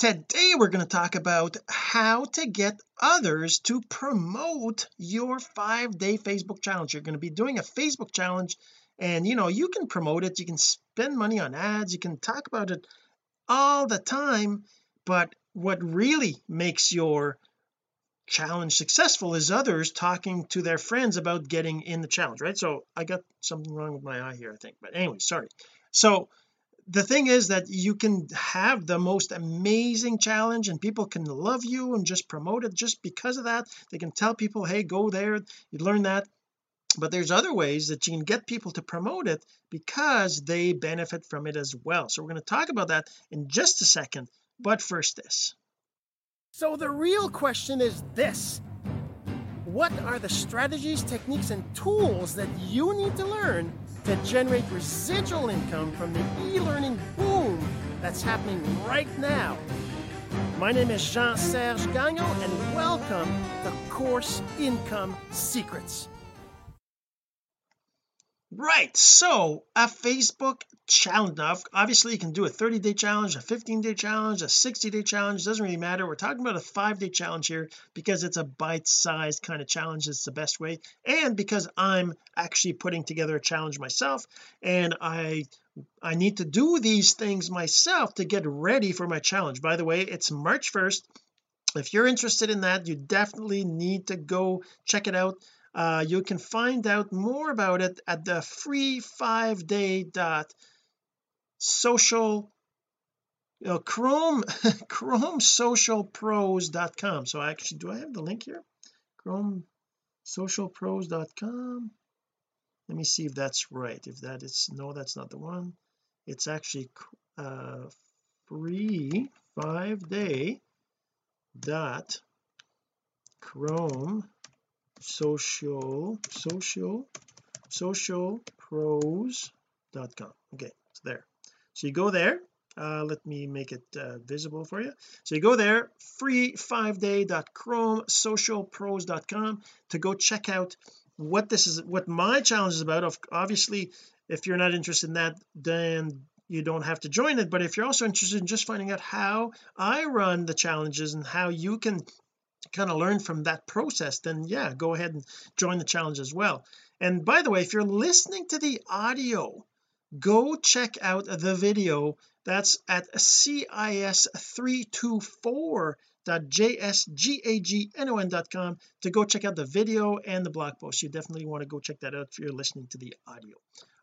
Today we're going to talk about how to get others to promote your 5-day Facebook challenge. You're going to be doing a Facebook challenge, and you know, you can promote it, you can spend money on ads, you can talk about it all the time, but what really makes your challenge successful is others talking to their friends about getting in the challenge, right? So I got something wrong with my eye here, I think, but anyway, sorry. So the thing is that you can have the most amazing challenge and people can love you and just promote it just because of that. They can tell people, hey, go there, you learn that. But there's other ways that you can get people to promote it because they benefit from it as well. So we're going to talk about that in just a second, but first this. So the real question is this: what are the strategies, techniques, and tools that you need to learn to generate residual income from the e-learning boom that's happening right now? My name is Jean-Serge Gagnon, and welcome to Course Income Secrets. Right, so a Facebook challenge. Now, obviously you can do a 30-day challenge, a 15-day challenge, a 60-day challenge, doesn't really matter. We're talking about a 5-day challenge here because it's a bite-sized kind of challenge. It's the best way, and because I'm actually putting together a challenge myself, and I need to do these things myself to get ready for my challenge. By the way, it's March 1st. If you're interested in that, you definitely need to go check it out. You can find out more about it at the free 5-day.social ChromeSocialPros.com. So actually, do I have the link here? ChromeSocialPros.com. Let me see if that's right. If that is, no, that's not the one. It's actually free 5-day.chrome socialpros.com. okay, it's there. So you go there, let me make it visible for you. So you go there, free 5-day.chromesocialpros.com, to go check out what this is, what my challenge is about. Obviously, if you're not interested in that, then you don't have to join it. But if you're also interested in just finding out how I run the challenges and how you can kind of learn from that process, then yeah, go ahead and join the challenge as well. And by the way, if you're listening to the audio, go check out the video. That's at cis324.jsgagnon.com to go check out the video and the blog post. You definitely want to go check that out if you're listening to the audio.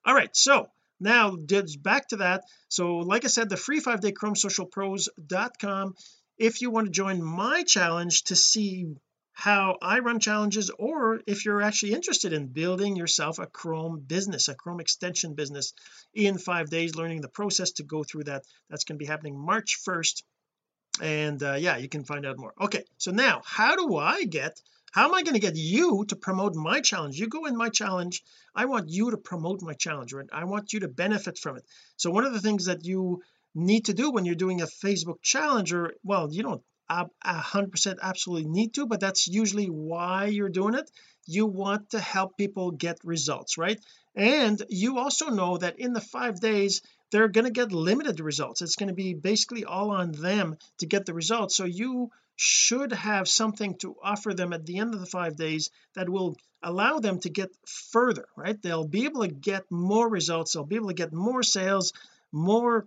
All right, so now back to that. So like I said, the free 5-day ChromeSocialPros.com. if you want to join my challenge to see how I run challenges, or if you're actually interested in building yourself a Chrome business, a Chrome extension business in 5 days, learning the process to go through that, that's going to be happening March 1st. And yeah, you can find out more. Okay, so now how am I going to get you to promote my challenge? You go in my challenge, I want you to promote my challenge, right? I want you to benefit from it. So one of the things that you need to do when you're doing a Facebook challenge, or well, you don't 100% absolutely need to, but that's usually why you're doing it. You want to help people get results, right? And you also know that in the 5 days they're going to get limited results. It's going to be basically all on them to get the results. So you should have something to offer them at the end of the 5 days that will allow them to get further, right? They'll be able to get more results, they'll be able to get more sales, more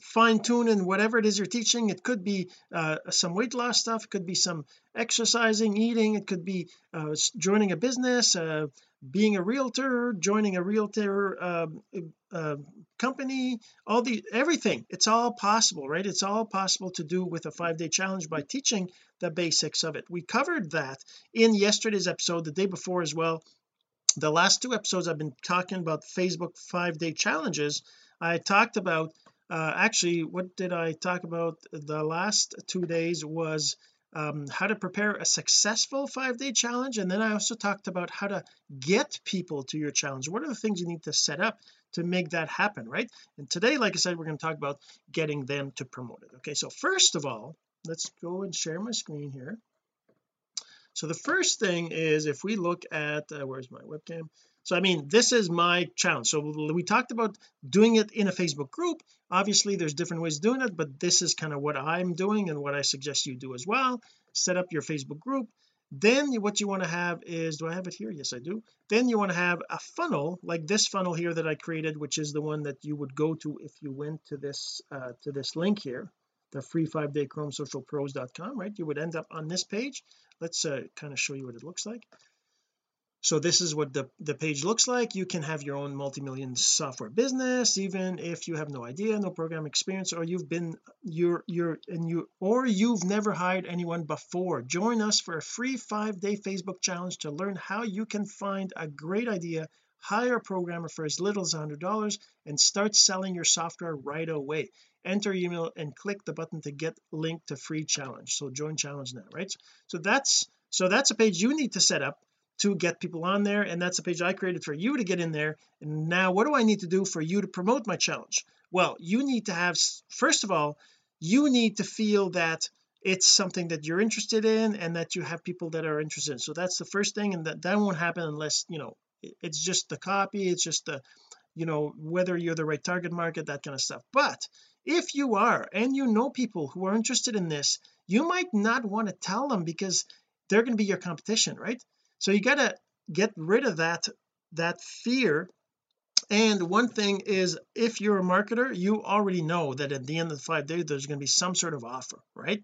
fine-tune in whatever it is you're teaching. It could be some weight loss stuff, it could be some exercising, eating, it could be joining a business, being a realtor, joining a realtor company, everything. It's all possible, right? It's all possible to do with a 5-day challenge by teaching the basics of it. We covered that in yesterday's episode, the day before as well. The last two episodes I've been talking about Facebook 5-day challenges. I talked about actually, what did I talk about the last 2 days was how to prepare a successful 5-day challenge, and then I also talked about how to get people to your challenge. What are the things you need to set up to make that happen, right? And today, like I said, we're going to talk about getting them to promote it. Okay, so first of all, let's go and share my screen here. So the first thing is, if we look at where's my webcam? So I mean, this is my challenge. So we talked about doing it in a Facebook group. Obviously there's different ways of doing it, but this is kind of what I'm doing and what I suggest you do as well. Set up your Facebook group. Then what you want to have is, do I have it here? Yes, I do. Then you want to have a funnel like this funnel here that I created, which is the one that you would go to if you went to this link here, the free 5-day ChromeSocialPros.com, right? You would end up on this page. Let's kind of show you what it looks like. So this is what the page looks like. You can have your own multi-million software business, even if you have no idea, no program experience, or you've never hired anyone before. Join us for a free 5-day Facebook challenge to learn how you can find a great idea, hire a programmer for as little as $100, and start selling your software right away. Enter your email and click the button to get linked to free challenge. So join challenge now, right? So that's a page you need to set up to get people on there, and that's a page I created for you to get in there. And now what do I need to do for you to promote my challenge? Well, you need to have, first of all, you need to feel that it's something that you're interested in and that you have people that are interested in. So that's the first thing, and that won't happen unless, you know, it's just the copy, it's just the, you know, whether you're the right target market, that kind of stuff. But if you are, and you know people who are interested in this, you might not want to tell them because they're going to be your competition, right? So you got to get rid of that fear. And one thing is, if you're a marketer, you already know that at the end of the 5 days there's going to be some sort of offer, right?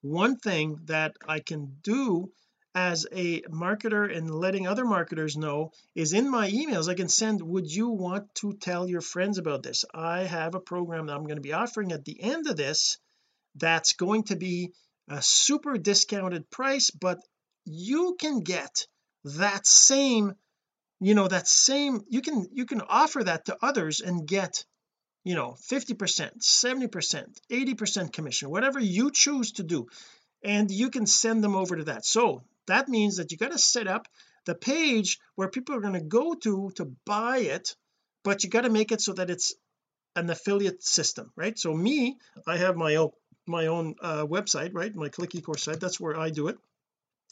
One thing that I can do as a marketer and letting other marketers know is, in my emails I can send, would you want to tell your friends about this? I have a program that I'm going to be offering at the end of this that's going to be a super discounted price, but you can get that same, you know, that same, you can offer that to others and get, you know, 50%, 70%, 80% commission, whatever you choose to do, and you can send them over to that. So that means that you got to set up the page where people are going to go to buy it, but you got to make it so that it's an affiliate system, right? So me, I have my own website, right? My ClickyCourse site, that's where I do it.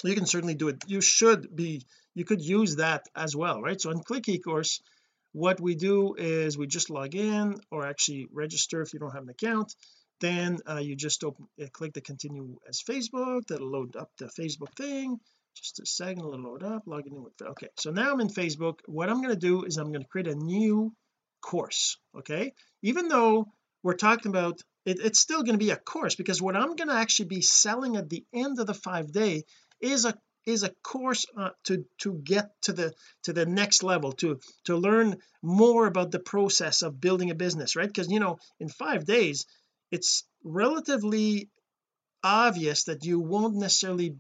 You can certainly do it. You could use that as well, right? So on ClickyCourse, what we do is we just log in, or actually register if you don't have an account. Then you just click the continue as Facebook. That'll load up the Facebook thing. Just a second, it'll load up. Logging in with, okay, so now I'm in Facebook. What I'm going to do is I'm going to create a new course. Okay, even though we're talking about it's still going to be a course, because what I'm going to actually be selling at the end of the 5-day is a course to get to the next level, to learn more about the process of building a business, right? Because, you know, in 5 days it's relatively obvious that you won't necessarily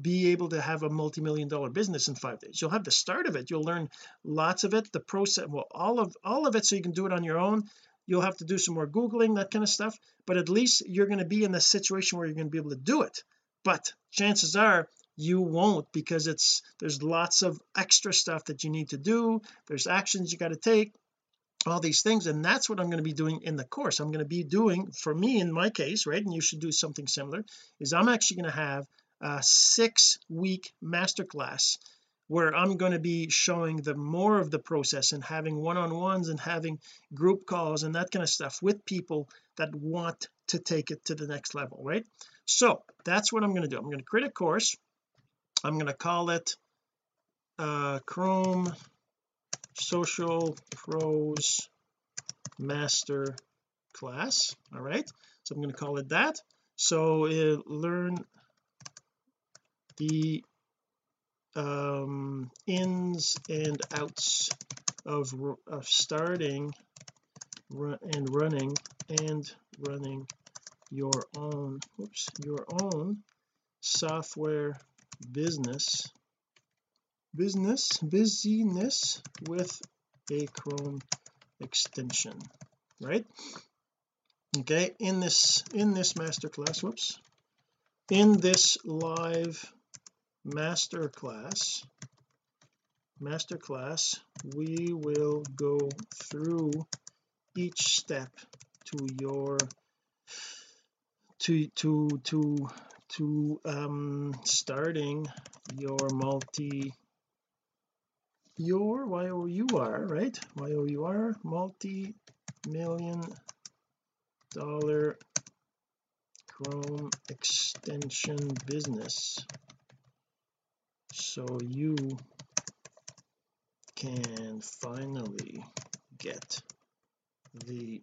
be able to have a multi-million-dollar business in 5 days. You'll have the start of it, you'll learn lots of it, the process, well, all of it, so you can do it on your own. You'll have to do some more Googling, that kind of stuff, but at least you're going to be in the situation where you're going to be able to do it. But chances are you won't, because there's lots of extra stuff that you need to do, there's actions you got to take, all these things. And that's what I'm going to be doing in the course. I'm going to be doing, for me in my case, right, and you should do something similar, is I'm actually going to have a 6-week masterclass where I'm going to be showing the more of the process and having one-on-ones and having group calls and that kind of stuff with people that want to take it to the next level, right? So that's what I'm going to do. I'm going to create a course. I'm going to call it Chrome Social Pros Master Class. All right, so I'm going to call it that. So learn the ins and outs of starting and running your own software business with a Chrome extension, right? Okay, in this masterclass, in this live masterclass, we will go through each step to your starting your multi your YOUR, right? YOUR, multi-million-dollar Chrome extension business, so you can finally get the,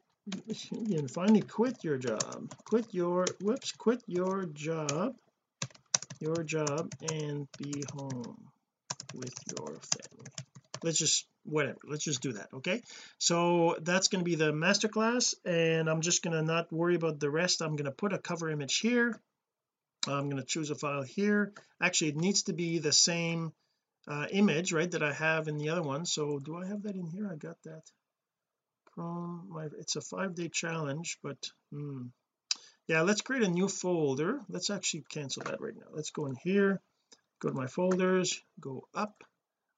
you can finally quit your job, quit your job and be home with your family. Let's just do that. Okay, so that's going to be the masterclass, and I'm just going to not worry about the rest. I'm going to put a cover image here, I'm going to choose a file here. Actually, it needs to be the same image, right, that I have in the other one. So do I have that in here? I got that. It's a 5-day challenge, but yeah, let's create a new folder. Let's actually cancel that right now. Let's go in here, go to my folders, go up.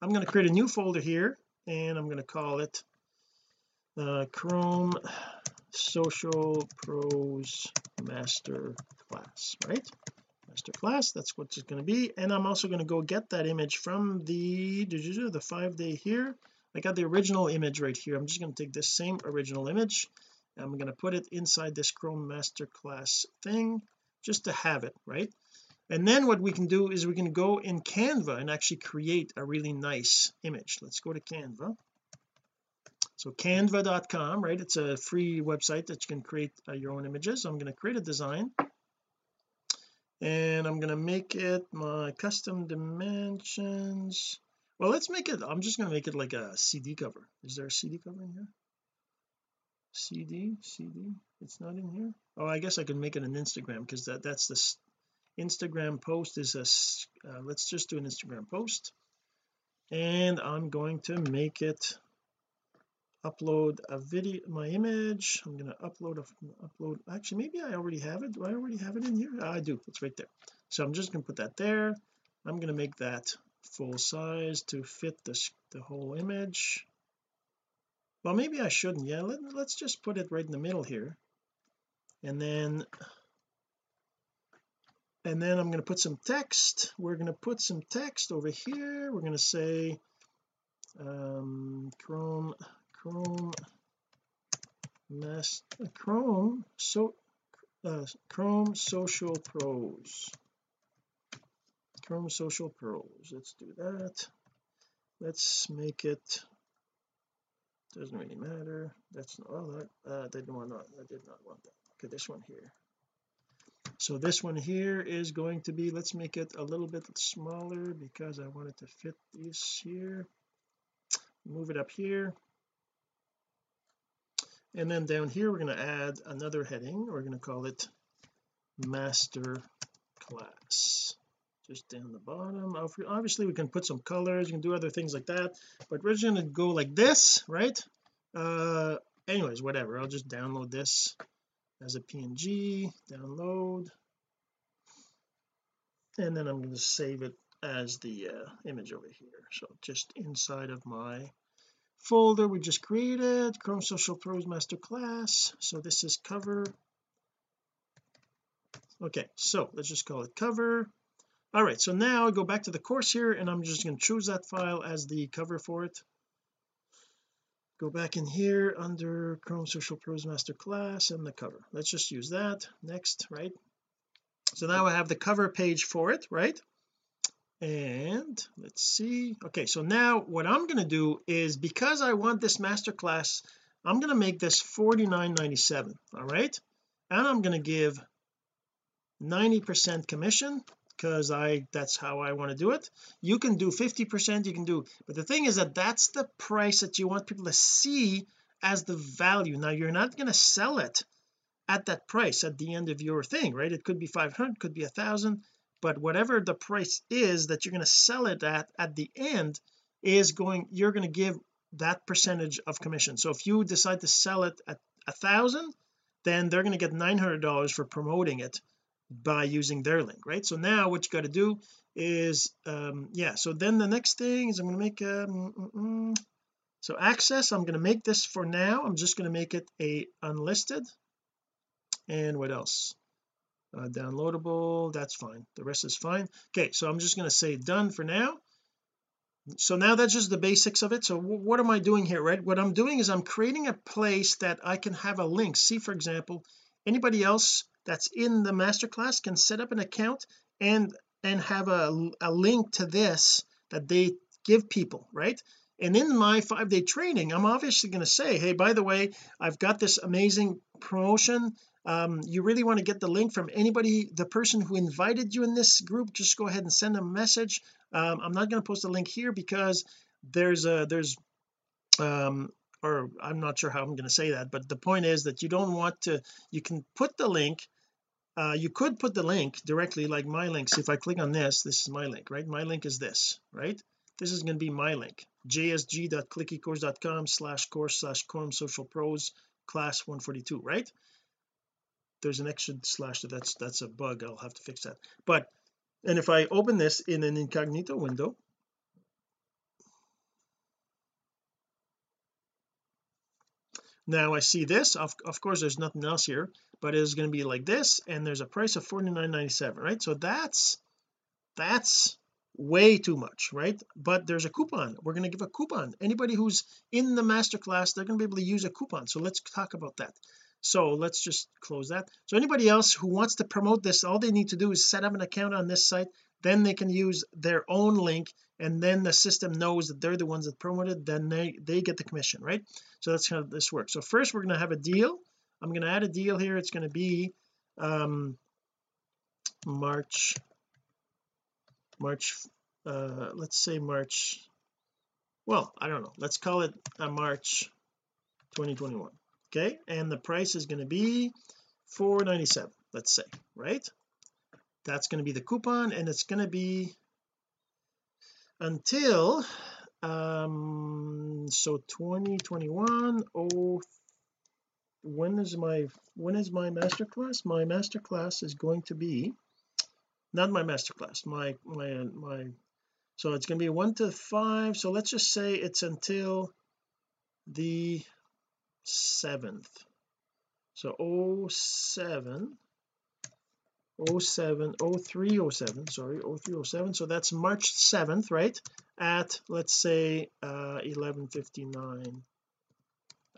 I'm going to create a new folder here, and I'm going to call it Chrome Social Pros Master Class, right? Master Class, that's what it's going to be. And I'm also going to go get that image from the 5-day here. I got the original image right here. I'm just going to take this same original image, and I'm going to put it inside this Chrome Master Class thing just to have it, right? And then what we can do is we can go in Canva and actually create a really nice image. Let's go to Canva. So canva.com, right? It's a free website that you can create your own images. I'm going to create a design, and I'm going to make it my custom dimensions. Well, let's make it, I'm just going to make it like a CD cover. Is there a CD cover in here? CD, it's not in here. Oh, I guess I can make it an Instagram, because that's this Instagram post is a let's just do an Instagram post. And I'm going to make it upload a video, my image. I'm going to upload, actually maybe I already have it. Do I already have it in here? I do, it's right there. So I'm just going to put that there. I'm going to make that full size to fit the whole image. Well, maybe I shouldn't. Yeah, let's just put it right in the middle here, and then I'm going to put some text. We're going to put some text over here. We're going to say Chrome Social Pros. Chrome Social Pros. Let's do that. Let's make it, doesn't really matter. That's not all that I did not want that. Okay, this one here. So this one here is going to be, let's make it a little bit smaller because I wanted to fit this here. Move it up here, and then down here we're going to add another heading. We're going to call it Master Class, just down the bottom. Obviously we can put some colors, you can do other things like that, but we're just going to go like this, right? Anyways, whatever, I'll just download this as a PNG, download, and then I'm going to save it as the image over here. So just inside of my folder we just created, Chrome Social Pros Masterclass. So this is cover. Okay, so let's just call it cover. All right, so now I go back to the course here, and I'm just going to choose that file as the cover for it. Go back in here under Chrome Social Pros Masterclass and the cover. Let's just use that. Next, right? So now I have the cover page for it, right? And let's see. Okay, so now what I'm going to do is, because I want this masterclass, I'm going to make this $49.97. all right, and I'm going to give 90% commission, because that's how I want to do it. You can do 50%, you can do, but the thing is that that's the price that you want people to see as the value. Now you're not going to sell it at that price at the end of your thing, right? It could be 500, could be 1,000, but whatever the price is that you're going to sell it at the end is going, you're going to give that percentage of commission. So if you decide to sell it at 1,000, then they're going to get $900 for promoting it by using their link, right? So now what you got to do is yeah, so then the next thing is I'm going to make so access, I'm going to make this for now, I'm just going to make it a unlisted, and what else, downloadable, that's fine, the rest is fine. Okay, so I'm just going to say done for now, So now that's just the basics of it. So what am I doing here, right? What I'm doing is I'm creating a place that I can have a link. See, for example, anybody else that's in the masterclass can set up an account and have a link to this that they give people, right? And in my 5-day training, I'm obviously going to say, hey, by the way, I've got this amazing promotion. You really want to get the link from anybody, the person who invited you in this group, just go ahead and send them a message. I'm not going to post a link here because or I'm not sure how I'm going to say that, but the point is that you don't want to, you can put the link, you could put the link directly, like my link. So if I click on this, this is my link, right? My link is this, right? This is going to be my link, jsg.clickycourse.com/course/ChromeSocialPros class 142, right? There's an extra slash, that's a bug, I'll have to fix that. But and if I open this in an incognito window, now I see this. Of course there's nothing else here, but it's going to be like this, and there's a price of $49.97, right? So that's way too much, right? But there's a coupon. We're going to give a coupon. Anybody who's in the masterclass, they're going to be able to use a coupon. So let's talk about that. So let's just close that. So anybody else who wants to promote this, all they need to do is set up an account on this site, then they can use their own link, and then the system knows that they're the ones that promoted, then they get the commission, right? So that's how this works. So first we're going to have a deal. I'm going to add a deal here. It's going to be March, well, I don't know, let's call it March 2021, okay? And the price is going to be $4.97, let's say, right? That's going to be the coupon, and it's going to be until so 2021. Oh, when is my masterclass? My masterclass is going to be not my masterclass, my so it's going to be 1 to 5, so let's just say it's until the 7th. So 0307, so that's March 7th, right? At, let's say 11:59,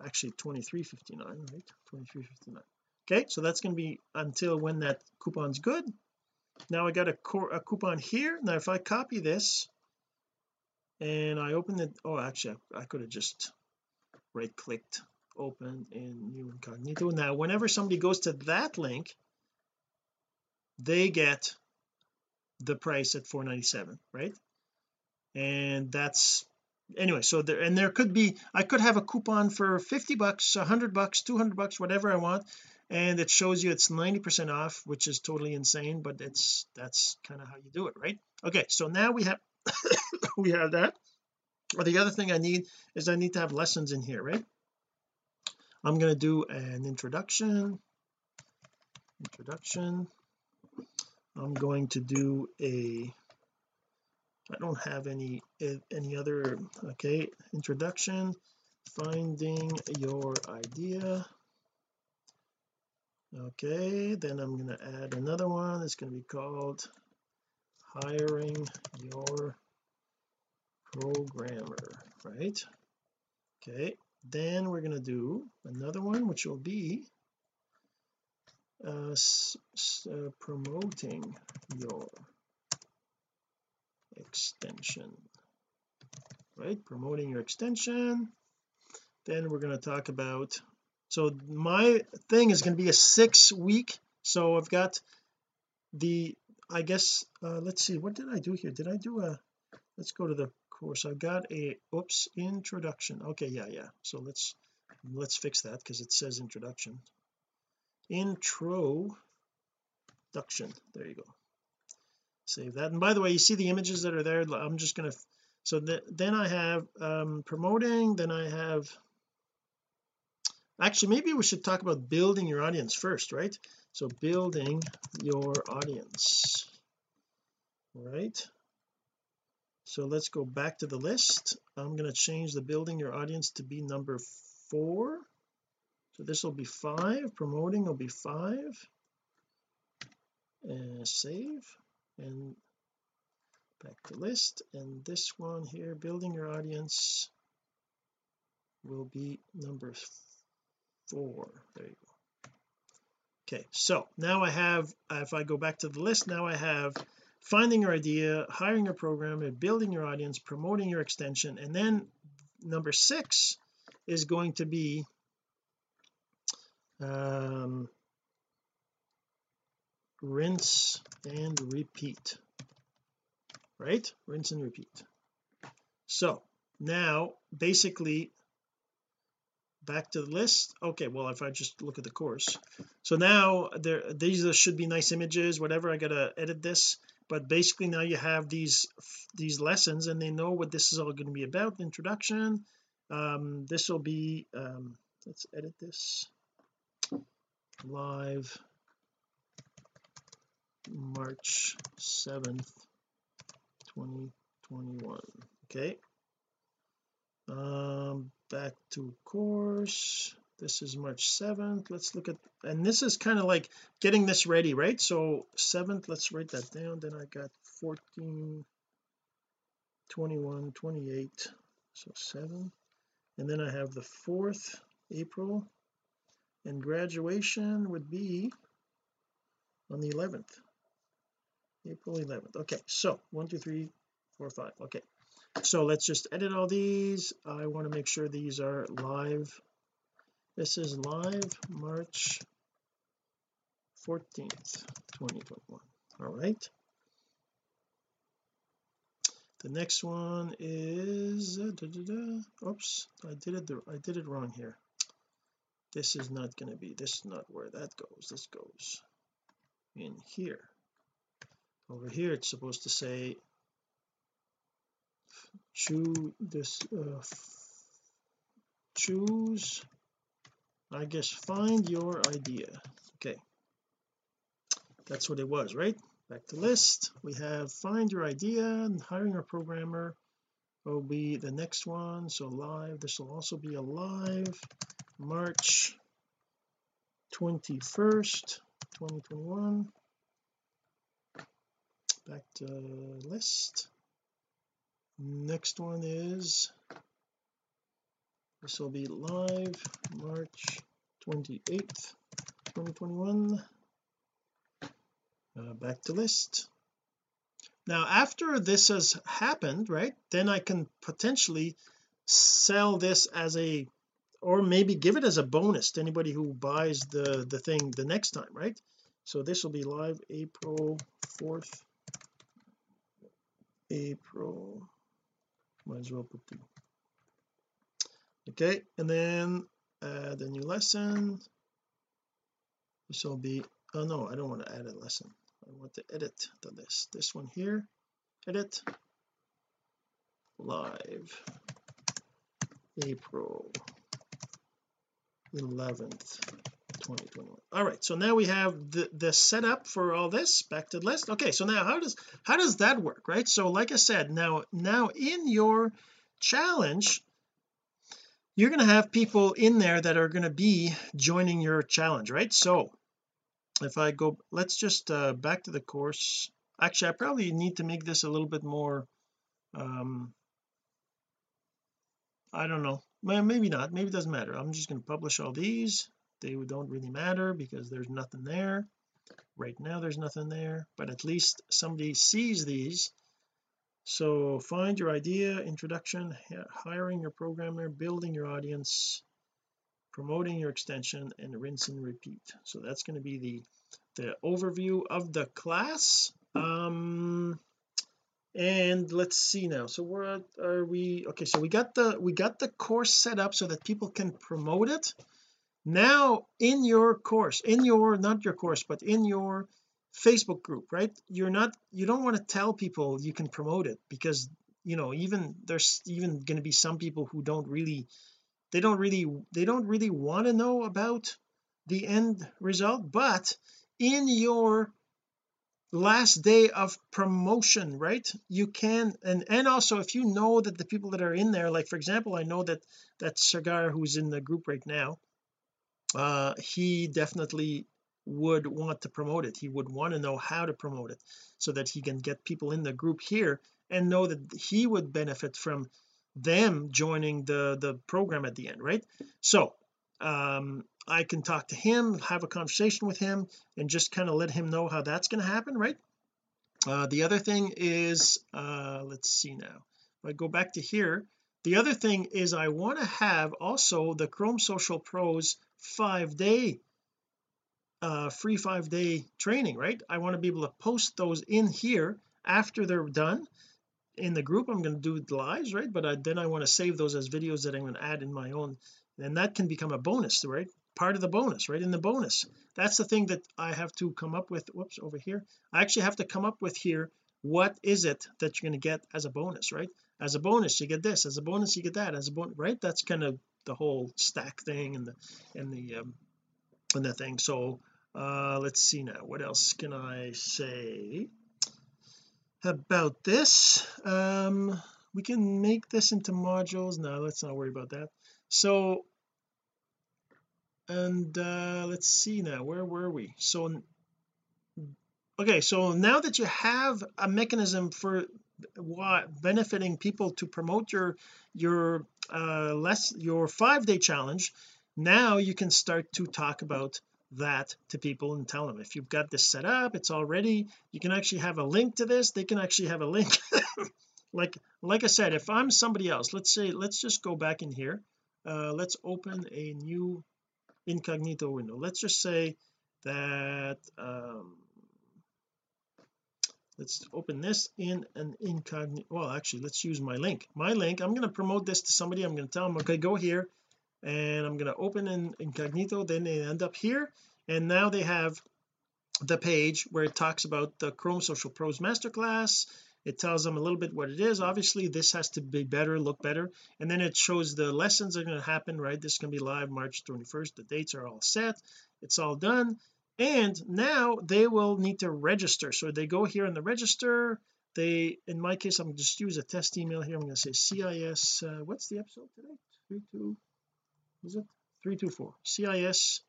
actually 23:59, right? 23:59, okay? So that's going to be until when that coupon's good. Now I got a coupon here. Now if I copy this and I open it, oh actually I could have just right clicked, open in new incognito. Now whenever somebody goes to that link, they get the price at $4.97, right? And that's anyway, so there, and there could be, I could have a coupon for $50, $100, $200, whatever I want, and it shows you it's 90% off, which is totally insane, but that's kind of how you do it, right? Okay, so now we have we have that. Or the other thing I need is I need to have lessons in here, right? I'm going to do an introduction. I'm going to do I don't have any other, okay, introduction, finding your idea. Okay, then I'm going to add another one. It's going to be called hiring your programmer, right? Okay, then we're going to do another one, which will be promoting your extension, right? Promoting your extension. Then we're going to talk about, so my thing is going to be a 6-week, so I've got the, I guess let's see, what did I do here? Did I do a, let's go to the course. I've got a, oops, introduction. Okay, yeah, so let's fix that because it says introduction. There you go, save that. And by the way, you see the images that are there. I'm just going to, so then I have promoting, then I have, actually maybe we should talk about building your audience first, right? So building your audience, right? So let's go back to the list. I'm going to change the building your audience to be number 4, so this will be 5, promoting will be 5, and save, and back to list, and this one here, building your audience, will be number 4. There you go. Okay, so now I have, if I go back to the list, now I have finding your idea, hiring your program, and building your audience, promoting your extension, and then number 6 is going to be rinse and repeat, right? Rinse and repeat. So now basically back to the list. Okay, well, if I just look at the course, so now there, these should be nice images, whatever. I gotta edit this, but basically now you have these lessons, and they know what this is all going to be about. Introduction, this will be let's edit this, live March 7th 2021. Okay, back to course. This is March 7th. Let's look at, and this is kind of like getting this ready, right? So 7th, let's write that down. Then I got 14 21 28, so 7, and then I have the 4th, April, and graduation would be on the 11th, April 11th. Okay, so 1 2 3 4 5. Okay, so let's just edit all these. I want to make sure these are live. This is live March 14th 2021. All right, the next one is oops, I did it wrong here. This is not going to be, this is not where that goes. This goes in here. Over here it's supposed to say choose, I guess, find your idea. Okay, that's what it was, right? Back to list, we have find your idea, and hiring a programmer will be the next one. So live, this will also be a live March 21st 2021. Back to list. Next one is, this will be live March 28th 2021. Back to list. Now after this has happened, right, then I can potentially sell this as a, or maybe give it as a bonus to anybody who buys the thing the next time, right? So this will be live April 4th. April, might as well put the, okay, and then the new lesson. This will be, oh no, I don't want to add a lesson, I want to edit the list. This one here, edit, live April 11th 2021. All right, so now we have the setup for all this. Back to the list. Okay, so now how does that work, right? So like I said, now in your challenge you're going to have people in there that are going to be joining your challenge, right? So if I go, let's just back to the course. Actually, I probably need to make this a little bit more I don't know, maybe not, maybe it doesn't matter. I'm just going to publish all these. They don't really matter because there's nothing there right now, there's nothing there, but at least somebody sees these. So find your idea, introduction, hiring your programmer, building your audience, promoting your extension, and rinse and repeat. So that's going to be the overview of the class. And let's see now, so where are we? Okay, so we got the course set up so that people can promote it. Now in your course, but in your Facebook group, right, you don't want to tell people you can promote it, because you know, there's even going to be some people who don't really want to know about the end result. But in your last day of promotion, right, you can, and also if you know that the people that are in there, like for example, I know that Sagar, who's in the group right now, he definitely would want to promote it. He would want to know how to promote it so that he can get people in the group here and know that he would benefit from them joining the program at the end, right? So I can talk to him, have a conversation with him, and just kind of let him know how that's going to happen, right? The other thing is, let's see now, if I go back to here, the other thing is I want to have also the Chrome Social Pros free five-day training, right? I want to be able to post those in here after they're done in the group. I'm going to do it live, right? But then I want to save those as videos that I'm going to add in my own, and that can become a bonus, right? Part of the bonus, right? In the bonus, that's the thing that I have to come up with. Whoops, over here I actually have to come up with here, what is it that you're going to get as a bonus, right? As a bonus you get this, as a bonus you get that, as a bonus, right? That's kind of the whole stack thing and the thing. So let's see now, what else can I say about this? We can make this into modules. No, let's not worry about that. So and let's see now, where were we? So okay, so now that you have a mechanism for benefiting people to promote your 5-day challenge, now you can start to talk about that to people and tell them, if you've got this set up, it's all ready. You can actually have a link to this. They can actually have a link. like I said, if I'm somebody else, let's say, let's just go back in here, let's open a new incognito window. Let's just say that let's open this in an incognito. Well, actually, let's use my link. I'm going to promote this to somebody. I'm going to tell them, okay, go here, and I'm going to open an incognito. Then they end up here, and now they have the page where it talks about the Chrome Social Pros Masterclass. It tells them a little bit what it is. Obviously this has to be better, look better, and then it shows the lessons are going to happen, right? This can be live March 21st. The dates are all set, it's all done, and now they will need to register. So they go here in the register. They, in my case, I'm just use a test email here. I'm going to say CIS, what's the episode today? 324 CIS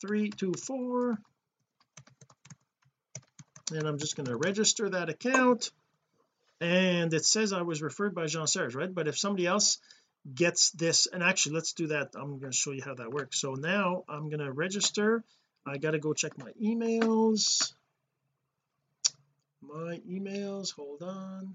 324, and I'm just going to register that account. And it says I was referred by Jean-Serge, right? But if somebody else gets this, and actually let's do that, I'm going to show you how that works. So now I'm going to register. I got to go check my emails, hold on.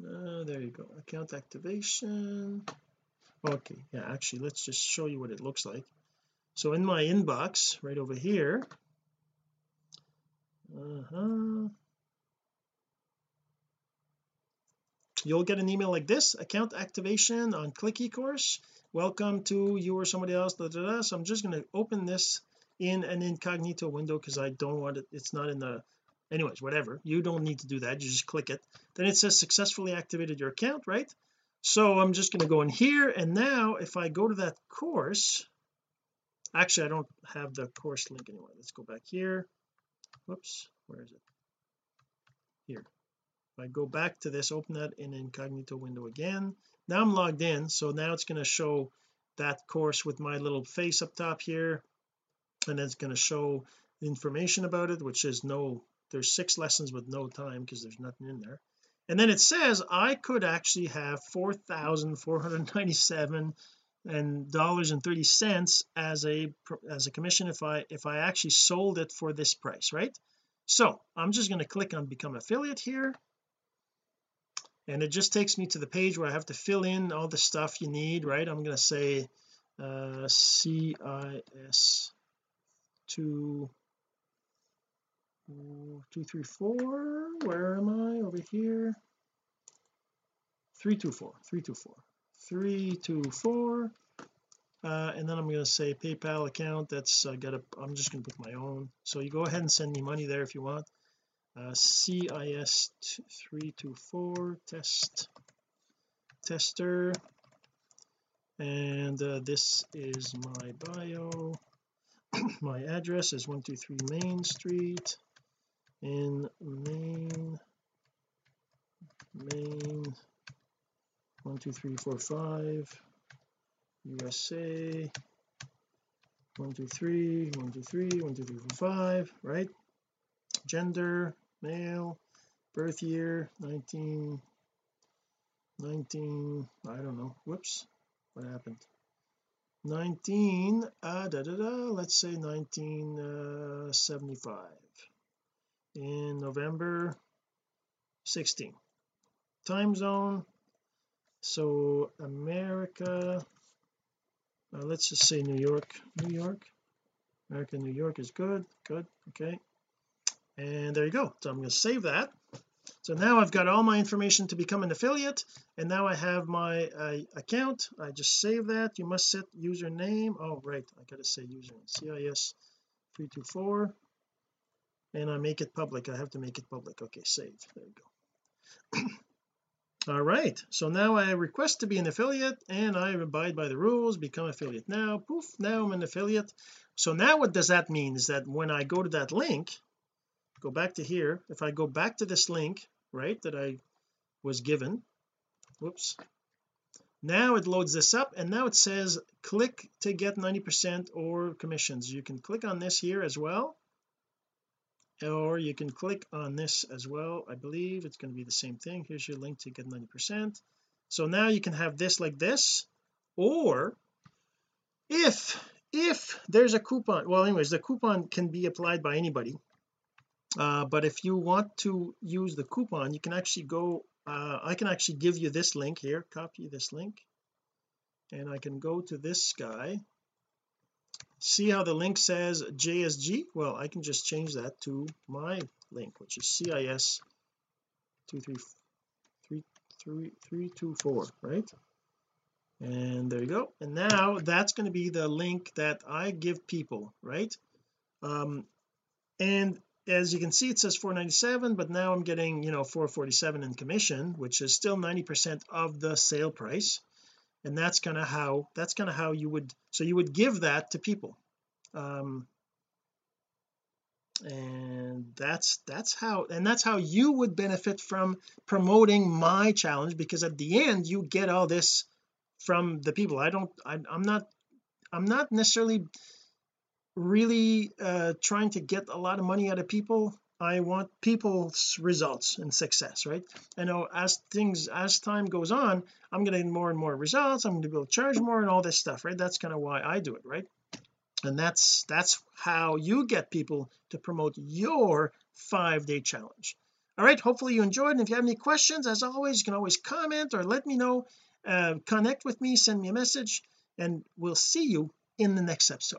There you go, account activation. Okay, yeah, actually let's just show you what it looks like. So in my inbox right over here, you'll get an email like this: account activation on ClickyCourse, welcome to you or somebody else, da, da, da. So I'm just going to open this in an incognito window because I don't want it, it's not in the, anyways, whatever, you don't need to do that, you just click it. Then it says successfully activated your account, right? So I'm just going to go in here, and now if I go to that course, actually I don't have the course link anyway. Let's go back here. Whoops, where is it? Here. If I go back to this, open that in incognito window again, now I'm logged in. So now it's going to show that course with my little face up top here, and it's going to show information about it, which is no, there's 6 lessons with no time because there's nothing in there. And then it says I could actually have $4,497.30 as a commission if I actually sold it for this price, right? So I'm just going to click on become affiliate here, and it just takes me to the page where I have to fill in all the stuff you need, right? I'm going to say CIS2 234, where am I? Over here. 324, and then I'm going to say PayPal account. That's I'm just going to put my own, so you go ahead and send me money there if you want. CIS 324 tester, and this is my bio. My address is 123 Main Street in Maine, 1 2 3 4 5 USA 1 2 3 1 2 3 1 2 3 4 5, right? Gender male, birth year 19, I don't know, whoops, what happened? 19 let's say 1975 in November 16. Time zone, so America, let's just say New York, America, New York is good, okay. And there you go. So I'm going to save that. So now I've got all my information to become an affiliate, and now I have my account. I just save that. You must set username. Oh right, I gotta say username, CIS324, and I make it public. I have to make it public. Okay, save, there you go. All right, so now I request to be an affiliate and I abide by the rules, become affiliate now. Poof, now I'm an affiliate. So now what does that mean is that when I go to that link, go back to here, if I go back to this link, right, that I was given, whoops, now it loads this up, and now it says click to get 90% or commissions. You can click on this here as well, or you can click on this as well. I believe it's going to be the same thing. Here's your link to get 90%. So now you can have this like this, or if there's a coupon, well anyways, the coupon can be applied by anybody. But if you want to use the coupon, you can actually go I can actually give you this link here, copy this link, and I can go to this guy. See how the link says JSG? Well, I can just change that to my link, which is CIS324, right? And there you go. And now that's going to be the link that I give people, right? And as you can see, it says 497, but now I'm getting, you know, 447 in commission, which is still 90% of the sale price. And that's kind of how you would, so you would give that to people, and that's how you would benefit from promoting my challenge, because at the end you get all this from the people. I'm not necessarily really trying to get a lot of money out of people. I want people's results and success, right? I know as time goes on, I'm going to get more and more results, I'm going to be able to charge more and all this stuff, right? That's kind of why I do it, right? And that's how you get people to promote your 5-day challenge. All right, hopefully you enjoyed, and if you have any questions, as always, you can always comment or let me know, connect with me, send me a message, and we'll see you in the next episode.